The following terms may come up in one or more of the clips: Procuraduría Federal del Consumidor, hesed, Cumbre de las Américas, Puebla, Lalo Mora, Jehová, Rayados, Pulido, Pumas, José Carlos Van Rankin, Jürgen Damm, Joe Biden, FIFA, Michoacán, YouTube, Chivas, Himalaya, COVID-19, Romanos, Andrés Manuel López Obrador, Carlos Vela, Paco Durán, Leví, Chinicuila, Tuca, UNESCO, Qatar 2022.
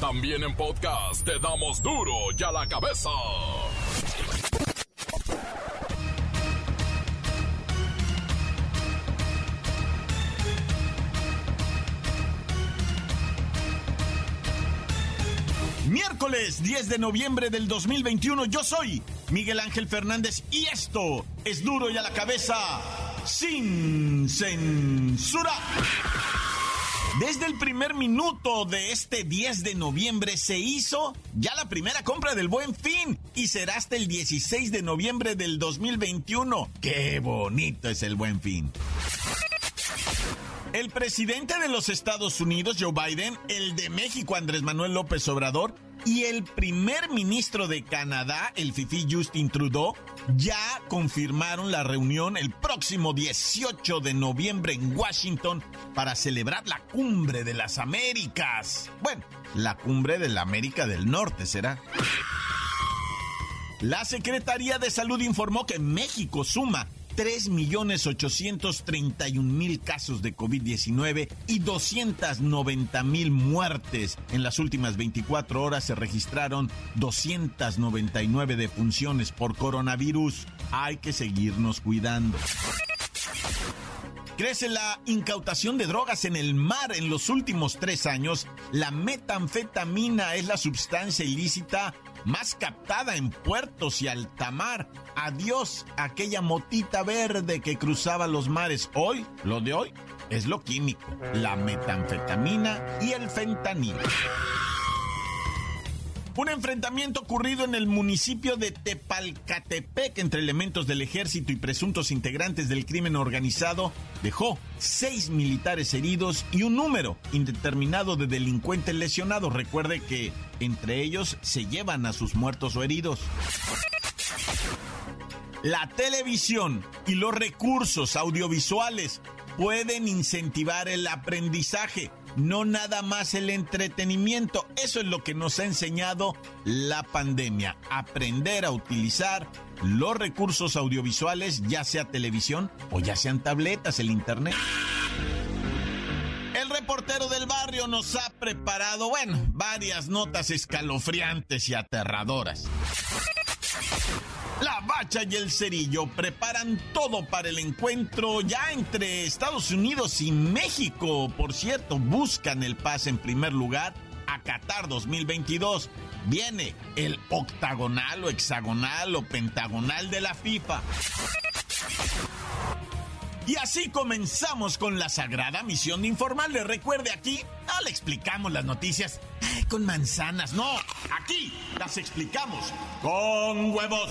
También en podcast te damos duro y a la cabeza. Miércoles 10 de noviembre del 2021, yo soy Miguel Ángel Fernández y esto es Duro y a la Cabeza, sin censura. Desde el primer minuto de este 10 de noviembre se hizo ya la primera compra del Buen Fin y será hasta el 16 de noviembre del 2021. ¡Qué bonito es el Buen Fin! El presidente de los Estados Unidos, Joe Biden, el de México, Andrés Manuel López Obrador, y el primer ministro de Canadá, el fifí Justin Trudeau, ya confirmaron la reunión el próximo 18 de noviembre en Washington para celebrar la Cumbre de las Américas. Bueno, la Cumbre de la América del Norte será. La Secretaría de Salud informó que México suma 3.831.000 casos de COVID-19 y 290.000 muertes. En las últimas 24 horas se registraron 299 defunciones por coronavirus. Hay que seguirnos cuidando. Crece la incautación de drogas en el mar. En los últimos 3 años, la metanfetamina es la sustancia ilícita más captada en puertos y altamar. Adiós aquella motita verde que cruzaba los mares. Hoy, lo de hoy, es lo químico, la metanfetamina y el fentanilo. Un enfrentamiento ocurrido en el municipio de Tepalcatepec entre elementos del ejército y presuntos integrantes del crimen organizado dejó 6 militares heridos y un número indeterminado de delincuentes lesionados. Recuerde que entre ellos se llevan a sus muertos o heridos. La televisión y los recursos audiovisuales pueden incentivar el aprendizaje, no nada más el entretenimiento. Eso es lo que nos ha enseñado la pandemia, aprender a utilizar los recursos audiovisuales, ya sea televisión o ya sean tabletas, el internet. El reportero del barrio nos ha preparado, bueno, varias notas escalofriantes y aterradoras. La Bacha y el Cerillo preparan todo para el encuentro ya entre Estados Unidos y México. Por cierto, buscan el pase en primer lugar a Qatar 2022. Viene el octagonal o hexagonal o pentagonal de la FIFA. Y así comenzamos con la sagrada misión de informarle. Recuerde, aquí no le explicamos las noticias con manzanas, no. Aquí las explicamos con huevos.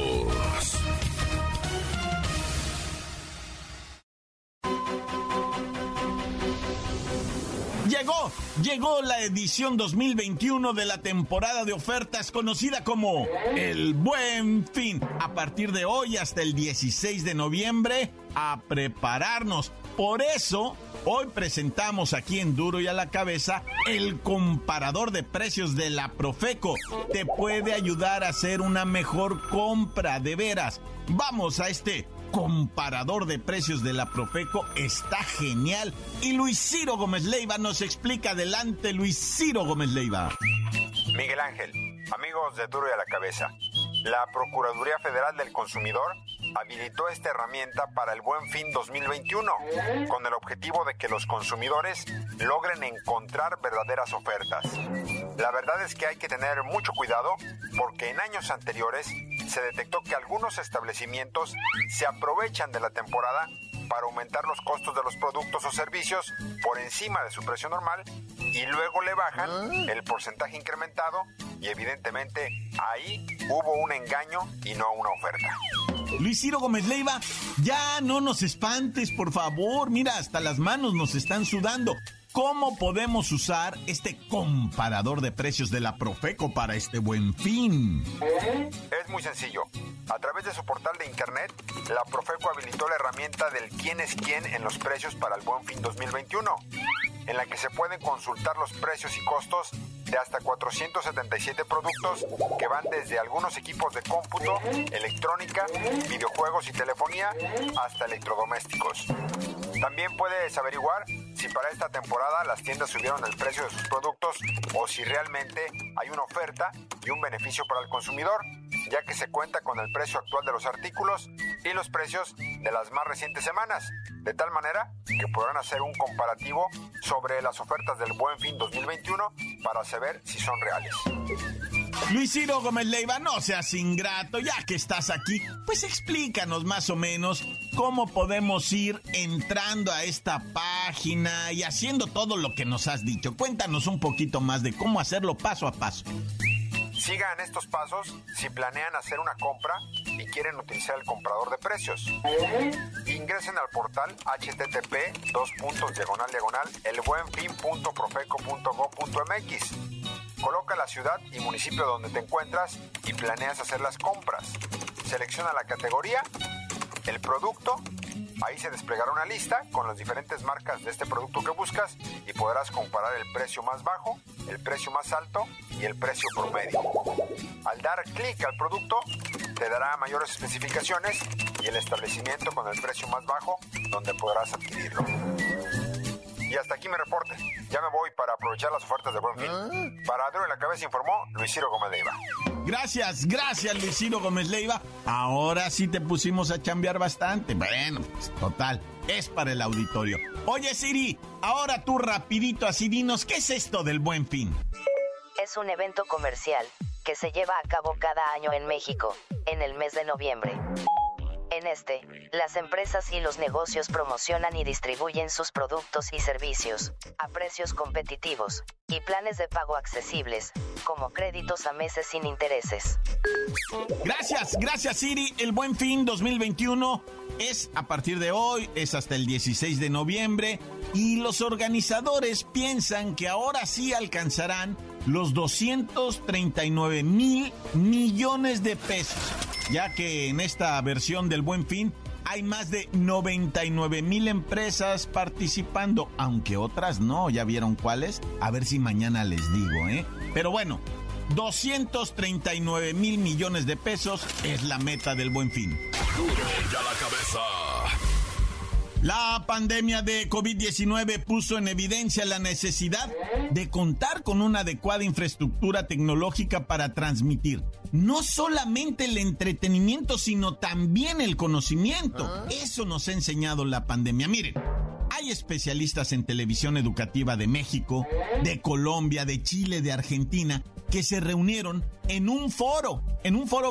Llegó la edición 2021 de la temporada de ofertas conocida como el Buen Fin. A partir de hoy hasta el 16 de noviembre, a prepararnos. Por eso, hoy presentamos aquí en Duro y a la Cabeza el comparador de precios de la Profeco. Te puede ayudar a hacer una mejor compra, de veras. Vamos a este comparador de precios de la Profeco, está genial. Y Luis Ciro Gómez Leyva nos explica. Adelante, Luis Ciro Gómez Leyva. Miguel Ángel, amigos de Duro y a la Cabeza, la Procuraduría Federal del Consumidor habilitó esta herramienta para el Buen Fin 2021 con el objetivo de que los consumidores logren encontrar verdaderas ofertas. La verdad es que hay que tener mucho cuidado porque en años anteriores se detectó que algunos establecimientos se aprovechan de la temporada para aumentar los costos de los productos o servicios por encima de su precio normal y luego le bajan el porcentaje incrementado y evidentemente ahí hubo un engaño y no una oferta. Luis Ciro Gómez Leyva, ya no nos espantes, por favor. Mira, hasta las manos nos están sudando. ¿Cómo podemos usar este comparador de precios de la Profeco para este Buen Fin? Es muy sencillo. A través de su portal de internet, la Profeco habilitó la herramienta del quién es quién en los precios para el Buen Fin 2021, en la que se pueden consultar los precios y costos de hasta 477 productos que van desde algunos equipos de cómputo, electrónica, videojuegos y telefonía, hasta electrodomésticos. También puedes averiguar si para esta temporada las tiendas subieron el precio de sus productos o si realmente hay una oferta y un beneficio para el consumidor, ya que se cuenta con el precio actual de los artículos y los precios de las más recientes semanas, de tal manera que podrán hacer un comparativo sobre las ofertas del Buen Fin 2021 para saber si son reales. Luis Ciro Gómez Leyva, no seas ingrato, ya que estás aquí, pues explícanos más o menos cómo podemos ir entrando a esta página y haciendo todo lo que nos has dicho. Cuéntanos un poquito más de cómo hacerlo paso a paso. Sigan estos pasos si planean hacer una compra y quieren utilizar el comprador de precios. Ingresen al portal http://elbuenfin.profeco.gov.mx. Coloca la ciudad y municipio donde te encuentras y planeas hacer las compras. Selecciona la categoría, el producto. Ahí se desplegará una lista con las diferentes marcas de este producto que buscas y podrás comparar el precio más bajo, el precio más alto y el precio promedio. Al dar clic al producto, te dará mayores especificaciones y el establecimiento con el precio más bajo donde podrás adquirirlo. Y hasta aquí mi reporte. Ya me voy para aprovechar las ofertas de Buen Fin. Para Adrián La Cabeza informó Luis Ciro Gómez Leyva. Gracias Luis Ciro Gómez Leyva. Ahora sí te pusimos a chambear bastante. Bueno, pues total, es para el auditorio. Oye Siri, ahora tú rapidito así dinos, ¿qué es esto del Buen Fin? Es un evento comercial que se lleva a cabo cada año en México, en el mes de noviembre. En este, las empresas y los negocios promocionan y distribuyen sus productos y servicios a precios competitivos y planes de pago accesibles, como créditos a meses sin intereses. Gracias Siri. El Buen Fin 2021 es a partir de hoy, es hasta el 16 de noviembre y los organizadores piensan que ahora sí alcanzarán los 239 mil millones de pesos, ya que en esta versión del Buen Fin hay más de 99 mil empresas participando, aunque otras no, ¿ya vieron cuáles? A ver si mañana les digo, ¿eh? Pero bueno, 239 mil millones de pesos es la meta del Buen Fin. ¡Duro y a la cabeza! La pandemia de COVID-19 puso en evidencia la necesidad de contar con una adecuada infraestructura tecnológica para transmitir no solamente el entretenimiento, sino también el conocimiento. Eso nos ha enseñado la pandemia. Miren, hay especialistas en televisión educativa de México, de Colombia, de Chile, de Argentina, que se reunieron en un foro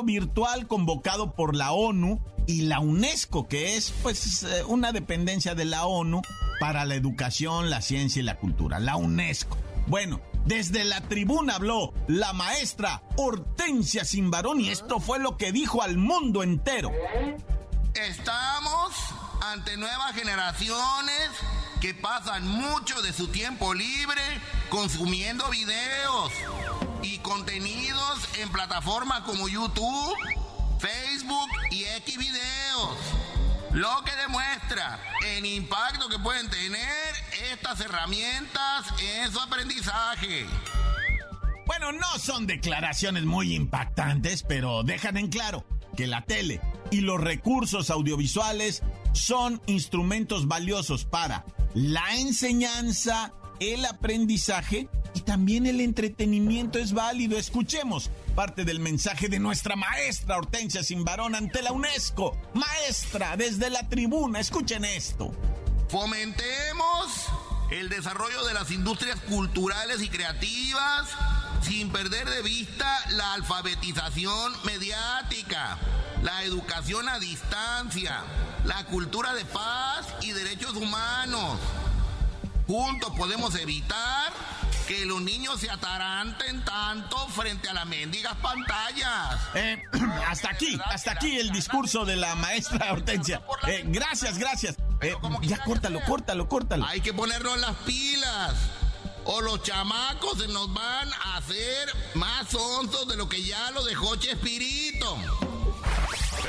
virtual convocado por la ONU y la UNESCO, que es pues una dependencia de la ONU para la educación, la ciencia y la cultura, la UNESCO. Bueno, desde la tribuna habló la maestra Hortensia Simbarón y esto fue lo que dijo al mundo entero. Estamos ante nuevas generaciones que pasan mucho de su tiempo libre consumiendo videos y contenidos en plataformas como YouTube, Facebook y X videos, lo que demuestra el impacto que pueden tener estas herramientas en su aprendizaje. Bueno, no son declaraciones muy impactantes, pero dejan en claro que la tele y los recursos audiovisuales son instrumentos valiosos para la enseñanza, el aprendizaje y también el entretenimiento es válido. Escuchemos parte del mensaje de nuestra maestra Hortensia Simbarón ante la UNESCO. Maestra, desde la tribuna, escuchen esto. Fomentemos el desarrollo de las industrias culturales y creativas sin perder de vista la alfabetización mediática, la educación a distancia, la cultura de paz y derechos humanos. Juntos podemos evitar que los niños se ataranten tanto frente a las mendigas pantallas. Hasta aquí el discurso de la maestra Hortensia. Gracias. Ya córtalo. Hay que ponernos las pilas o los chamacos se nos van a hacer más sonsos de lo que ya lo dejó Chespirito.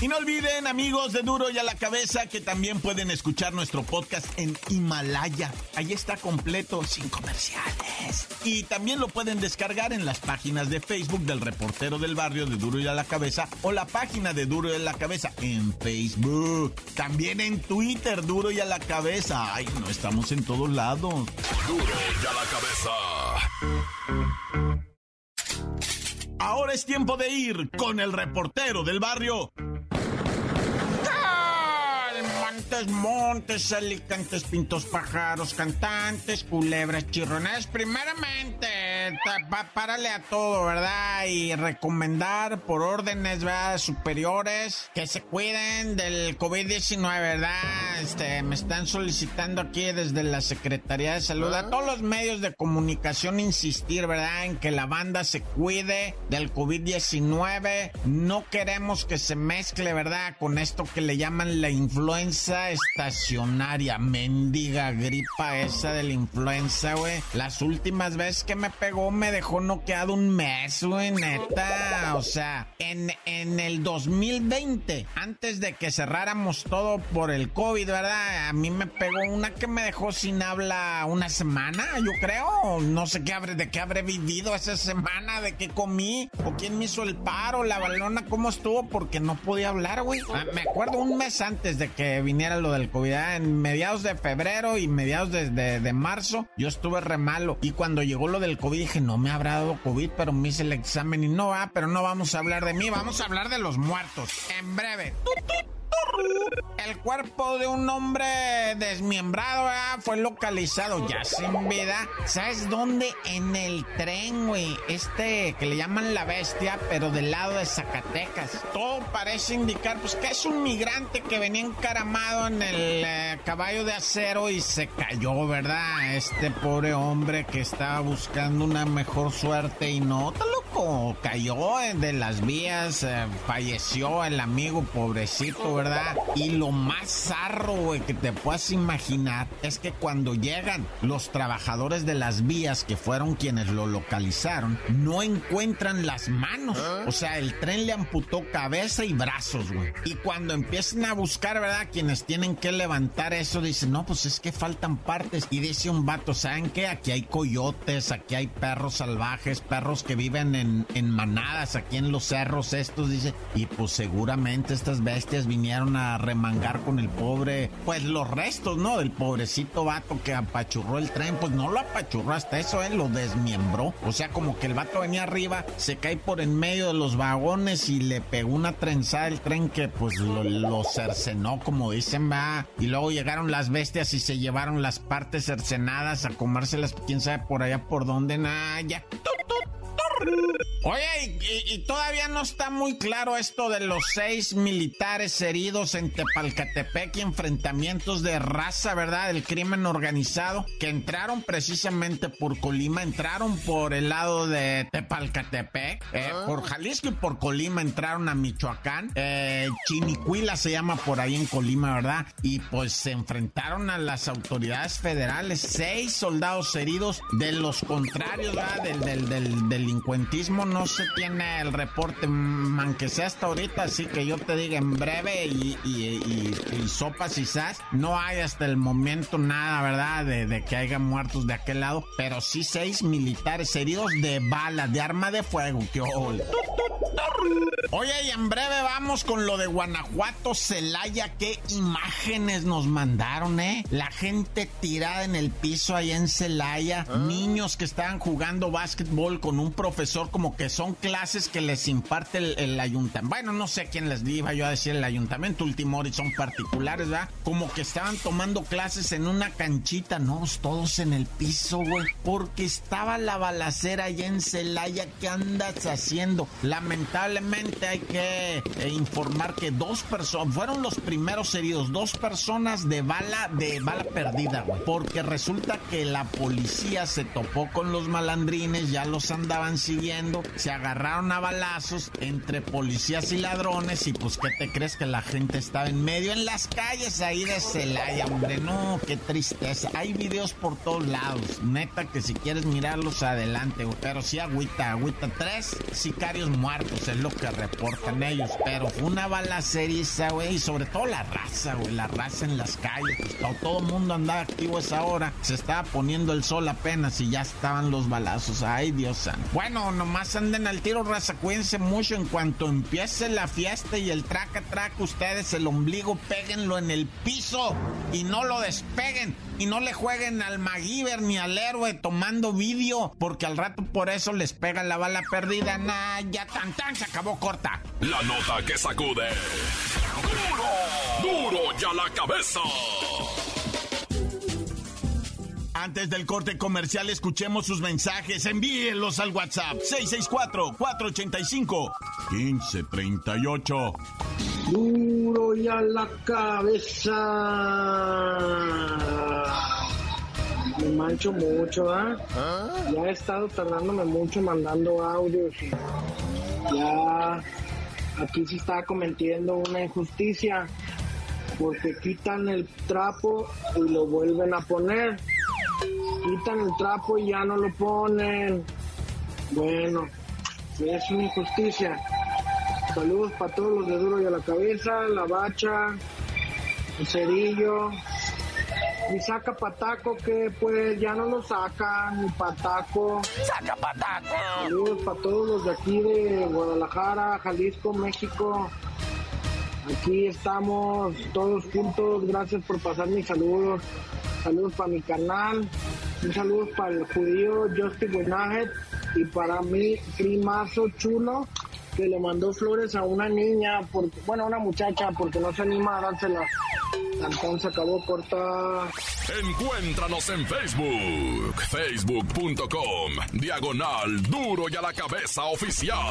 Y no olviden, amigos de Duro y a la Cabeza, que también pueden escuchar nuestro podcast en Himalaya. Ahí está completo, sin comerciales. Y también lo pueden descargar en las páginas de Facebook del Reportero del Barrio de Duro y a la Cabeza o la página de Duro y a la Cabeza en Facebook. También en Twitter, Duro y a la Cabeza. Ay, no estamos en todos lados. Duro y a la Cabeza. Ahora es tiempo de ir con el Reportero del Barrio. Montes, alicantes, pintos, pájaros, cantantes, culebras, chirrones. Primeramente, párale a todo, ¿verdad? Y recomendar por órdenes, ¿verdad?, superiores, que se cuiden del COVID-19, ¿verdad? Me están solicitando aquí desde la Secretaría de Salud a todos los medios de comunicación insistir, ¿verdad?, en que la banda se cuide del COVID-19. No queremos que se mezcle, ¿verdad?, con esto que le llaman la influenza estacionaria, mendiga gripa esa de la influenza, güey. Las últimas veces que me pegó me dejó noqueado un mes, güey, neta. O sea, en el 2020, antes de que cerráramos todo por el COVID, ¿verdad? A mí me pegó una que me dejó sin habla una semana, yo creo. No sé de qué habré vivido esa semana, de qué comí, o quién me hizo el paro, la balona, cómo estuvo, porque no podía hablar, güey. Me acuerdo un mes antes de que viniera lo del COVID, en mediados de febrero y mediados de marzo, yo estuve re malo, y cuando llegó lo del COVID dije, no me habrá dado COVID, pero me hice el examen y no va, pero no vamos a hablar de mí, vamos a hablar de los muertos, en breve. El cuerpo de un hombre desmembrado, ¿verdad?, fue localizado ya sin vida. ¿Sabes dónde? En el tren, güey. Que le llaman la bestia, pero del lado de Zacatecas. Todo parece indicar, pues, que es un migrante que venía encaramado en el caballo de acero y se cayó, ¿verdad? Este pobre hombre que estaba buscando una mejor suerte y no, tan loco, cayó de las vías, falleció el amigo, pobrecito, ¿verdad? Y lo más zarro, güey, que te puedas imaginar es que cuando llegan los trabajadores de las vías, que fueron quienes lo localizaron, no encuentran las manos. O sea, el tren le amputó cabeza y brazos, güey. Y cuando empiezan a buscar, ¿verdad?, quienes tienen que levantar eso, dicen, no, pues es que faltan partes. Y dice un vato, ¿saben qué? Aquí hay coyotes, aquí hay perros salvajes, perros que viven en manadas, aquí en los cerros estos, dice. Y pues seguramente estas bestias vinieron a remangar con el pobre, pues los restos, ¿no?, del pobrecito vato que apachurró el tren. Pues no lo apachurró, hasta eso él lo desmembró. O sea, como que el vato venía arriba, se cae por en medio de los vagones y le pegó una trenzada el tren que pues lo cercenó, como dicen, va. Y luego llegaron las bestias y se llevaron las partes cercenadas a comérselas, quién sabe por allá por dónde, ya. Oye, y todavía no está muy claro esto de los 6 militares heridos en Tepalcatepec y enfrentamientos de raza, ¿verdad?, del crimen organizado, que entraron precisamente por Colima, entraron por el lado de Tepalcatepec, por Jalisco, y por Colima entraron a Michoacán. Chinicuila se llama por ahí en Colima, ¿verdad? Y pues se enfrentaron a las autoridades federales. 6 soldados heridos de los contrarios, ¿verdad?, del delincuente. No se tiene el reporte, aunque sea hasta ahorita, así que yo te digo en breve y sopas y sas. No hay hasta el momento nada, ¿verdad?, de que haya muertos de aquel lado, pero sí 6 militares heridos de balas, de arma de fuego. ¡Qué ole! Oye, y en breve vamos con lo de Guanajuato, Celaya. Qué imágenes nos mandaron, la gente tirada en el piso ahí en Celaya, niños que estaban jugando básquetbol con un profesor profesor, como que son clases que les imparte el ayuntamiento. Bueno, no sé quién les iba yo a decir el ayuntamiento, Ultimori, son particulares, ¿verdad? Como que estaban tomando clases en una canchita, ¿no? Todos en el piso, güey, porque estaba la balacera allá en Celaya. ¿Qué andas haciendo? Lamentablemente hay que informar que dos personas, fueron los primeros heridos, dos personas de bala perdida, güey, porque resulta que la policía se topó con los malandrines, ya los andaban siguiendo, se agarraron a balazos entre policías y ladrones, y pues, ¿qué te crees? Que la gente estaba en medio, en las calles ahí de Celaya, hombre, no, qué tristeza. Hay videos por todos lados, neta, que si quieres mirarlos, adelante, güey, pero sí agüita, 3 sicarios muertos, es lo que reportan ellos, pero fue una balaceriza, güey, y sobre todo la raza, güey, la raza en las calles, pues, todo el mundo andaba activo a esa hora, se estaba poniendo el sol apenas y ya estaban los balazos, ay, Dios santo. Bueno, nomás anden al tiro, raza, cuídense mucho, en cuanto empiece la fiesta y el traca, ustedes el ombligo péguenlo en el piso y no lo despeguen, y no le jueguen al MacGyver ni al héroe tomando vídeo, porque al rato por eso les pega la bala perdida. Nah, ya tan se acabó, corta. La nota que sacude. ¡Duro ya la cabeza! Antes del corte comercial, escuchemos sus mensajes. Envíenlos al WhatsApp 664-485-1538. ¡Duro y a la cabeza! Me mancho mucho, ¿Ah? Ya he estado tardándome mucho mandando audios. Ya aquí se está cometiendo una injusticia, porque quitan el trapo y lo vuelven a poner. Quitan el trapo y ya no lo ponen. Bueno, es una injusticia. Saludos para todos los de Duro y a la Cabeza, la Bacha, el Cerillo. Y saca pataco, que pues ya no lo sacan, ni pataco. ¡Saca pataco! Saludos para todos los de aquí de Guadalajara, Jalisco, México. Aquí estamos todos juntos, gracias por pasar mis saludos. Saludos para mi canal, un saludo para el judío Justin Trudeau y para mi primazo chulo, que le mandó flores a una niña, porque, bueno, a una muchacha, porque no se anima a dárselas. Entonces acabó, corta. Encuéntranos en Facebook, facebook.com/ Duro y a la Cabeza Oficial.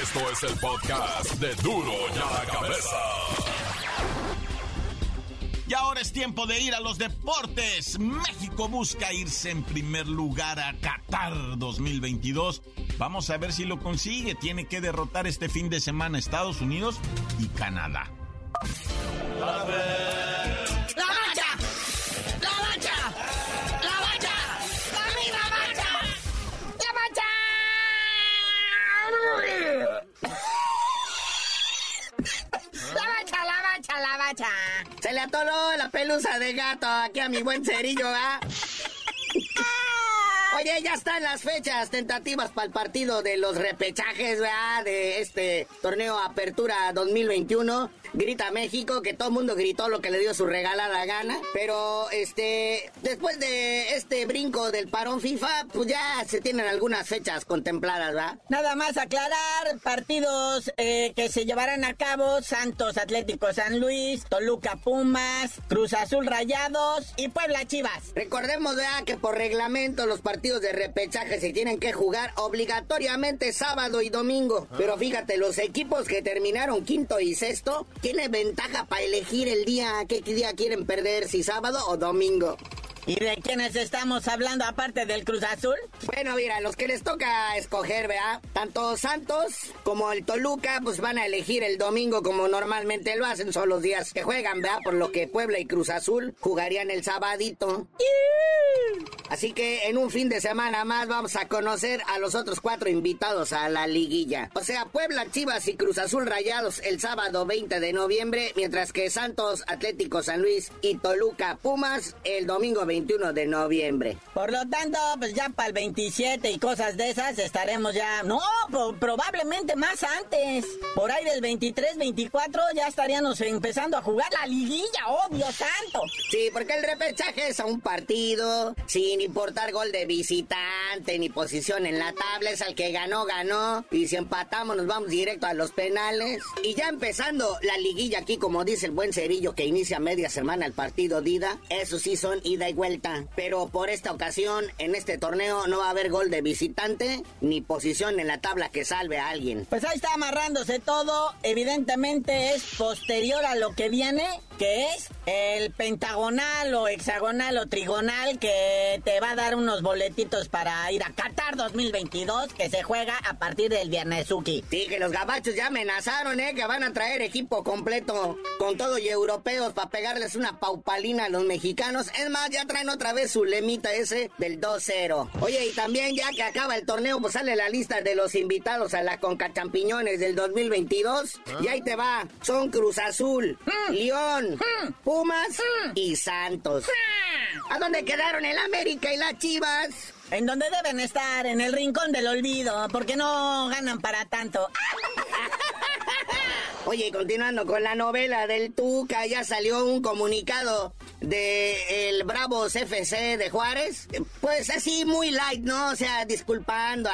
Esto es el podcast de Duro y a la Cabeza. Y ahora es tiempo de ir a los deportes. México busca irse en primer lugar a Qatar 2022. Vamos a ver si lo consigue. Tiene que derrotar este fin de semana Estados Unidos y Canadá. Se le atoró la pelusa de gato aquí a mi buen Cerillo, ¿ah? Oye, ya están las fechas tentativas para el partido de los repechajes, ¿verdad? De este torneo Apertura 2021. Grita México, que todo el mundo gritó lo que le dio su regalada gana. Pero, después de este brinco del parón FIFA, pues ya se tienen algunas fechas contempladas, ¿verdad? Nada más aclarar, partidos que se llevarán a cabo: Santos, Atlético San Luis, Toluca, Pumas, Cruz Azul, Rayados y Puebla, Chivas. Recordemos, ¿verdad?, que por reglamento los partidos de repechaje se tienen que jugar obligatoriamente sábado y domingo. Pero fíjate, los equipos que terminaron quinto y sexto tiene ventaja para elegir el día, qué día quieren perder, si sábado o domingo. ¿Y de quiénes estamos hablando aparte del Cruz Azul? Bueno, mira, los que les toca escoger, ¿verdad? Tanto Santos como el Toluca, pues van a elegir el domingo, como normalmente lo hacen, son los días que juegan, ¿verdad? Por lo que Puebla y Cruz Azul jugarían el sabadito. Así que en un fin de semana más vamos a conocer a los otros 4 invitados a la liguilla. O sea, Puebla, Chivas y Cruz Azul, Rayados el sábado 20 de noviembre, mientras que Santos, Atlético San Luis y Toluca, Pumas el domingo 21 de noviembre. Por lo tanto, pues ya para el 27 y cosas de esas estaremos ya... No, probablemente más antes. Por ahí del 23, 24 ya estaríamos empezando a jugar la liguilla, ¡oh, Dios santo! Sí, porque el repechaje es a un partido, sin importar gol de visitante, adelante ni posición en la tabla, es al que ganó, ganó, y si empatamos nos vamos directo a los penales. Y ya empezando la liguilla aquí, como dice el buen Cerillo, que inicia media semana el partido de ida, eso sí son ida y vuelta, pero por esta ocasión, en este torneo no va a haber gol de visitante, ni posición en la tabla que salve a alguien. Pues ahí está amarrándose todo, evidentemente es posterior a lo que viene, que es el pentagonal o hexagonal o trigonal, que te va a dar unos boletitos para ir a Qatar 2022, que se juega a partir del viernes, Suki. Sí, que los gabachos ya amenazaron, que van a traer equipo completo con todo y europeos para pegarles una paupalina a los mexicanos. Es más, ya traen otra vez su lemita ese del 2-0. Oye, y también ya que acaba el torneo, pues sale la lista de los invitados a la Conca Champiñones del 2022. Y ahí te va, son Cruz Azul, León, Pumas y Santos. ¿A dónde quedaron el América y las Chivas? En donde deben estar, en el rincón del olvido, porque no ganan para tanto. Oye, y continuando con la novela del Tuca, ya salió un comunicado de el Bravos FC de Juárez, pues así muy light, ¿no? O sea, disculpando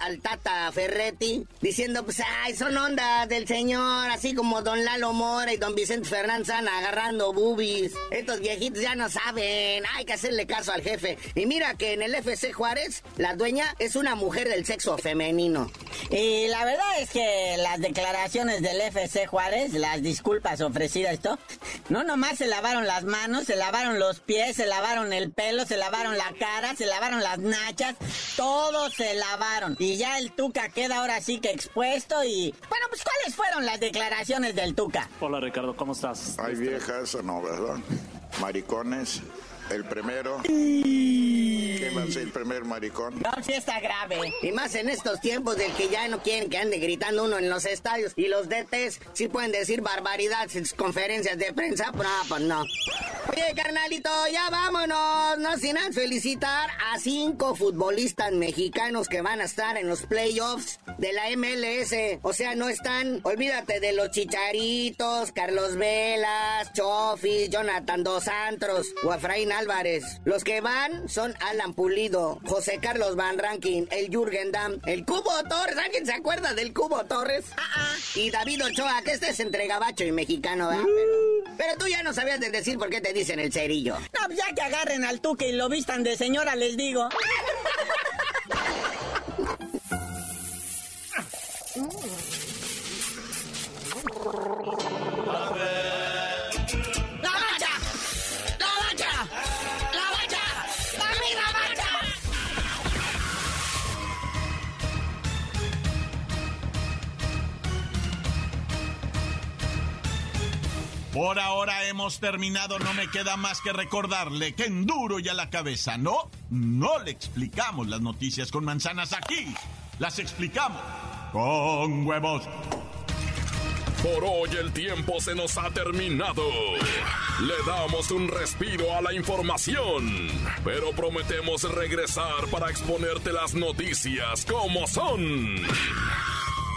al Tata Ferretti, diciendo, pues, ay, son ondas del señor, así como don Lalo Mora y don Vicente Fernández agarrando boobies. Estos viejitos ya no saben, hay que hacerle caso al jefe. Y mira que en el FC Juárez, la dueña es una mujer del sexo femenino. Y la verdad es que las declaraciones del FC Juárez, las disculpas ofrecidas, esto, no nomás se lavaron las manos, se lavaron los pies, se lavaron el pelo, se lavaron la cara, se lavaron las nachas, todo se lavaron. Y ya el Tuca queda ahora sí que expuesto y... Bueno, pues, ¿cuáles fueron las declaraciones del Tuca? Hola, Ricardo, ¿cómo estás? Hay viejas, no, ¿verdad? Maricones, el primero... ¿Quién va a ser el primer maricón? No, sí está grave. Y más en estos tiempos del que ya no quieren que ande gritando uno en los estadios. Y los DTs sí pueden decir barbaridades en sus conferencias de prensa. No, pues no. Oye, carnalito, ya vámonos. No sin antes felicitar a 5 futbolistas mexicanos que van a estar en los playoffs de la MLS. O sea, no están... Olvídate de los Chicharitos, Carlos Velas, Chofis, Jonathan Dos Santos o Efraín Álvarez. Los que van son Alan Pulido, José Carlos Van Rankin, el Jürgen Damm, el Cubo Torres. ¿Alguien se acuerda del Cubo Torres? Y David Ochoa, que este es entre gabacho y mexicano, ¿verdad? Pero tú ya no sabías de decir por qué te dicen el Cerillo. No, ya que agarren al Tuque y lo vistan de señora, les digo. Por ahora hemos terminado, no me queda más que recordarle que en Duro y a la Cabeza no le explicamos las noticias con manzanas, aquí las explicamos con huevos. Por hoy el tiempo se nos ha terminado. Le damos un respiro a la información, pero prometemos regresar para exponerte las noticias como son.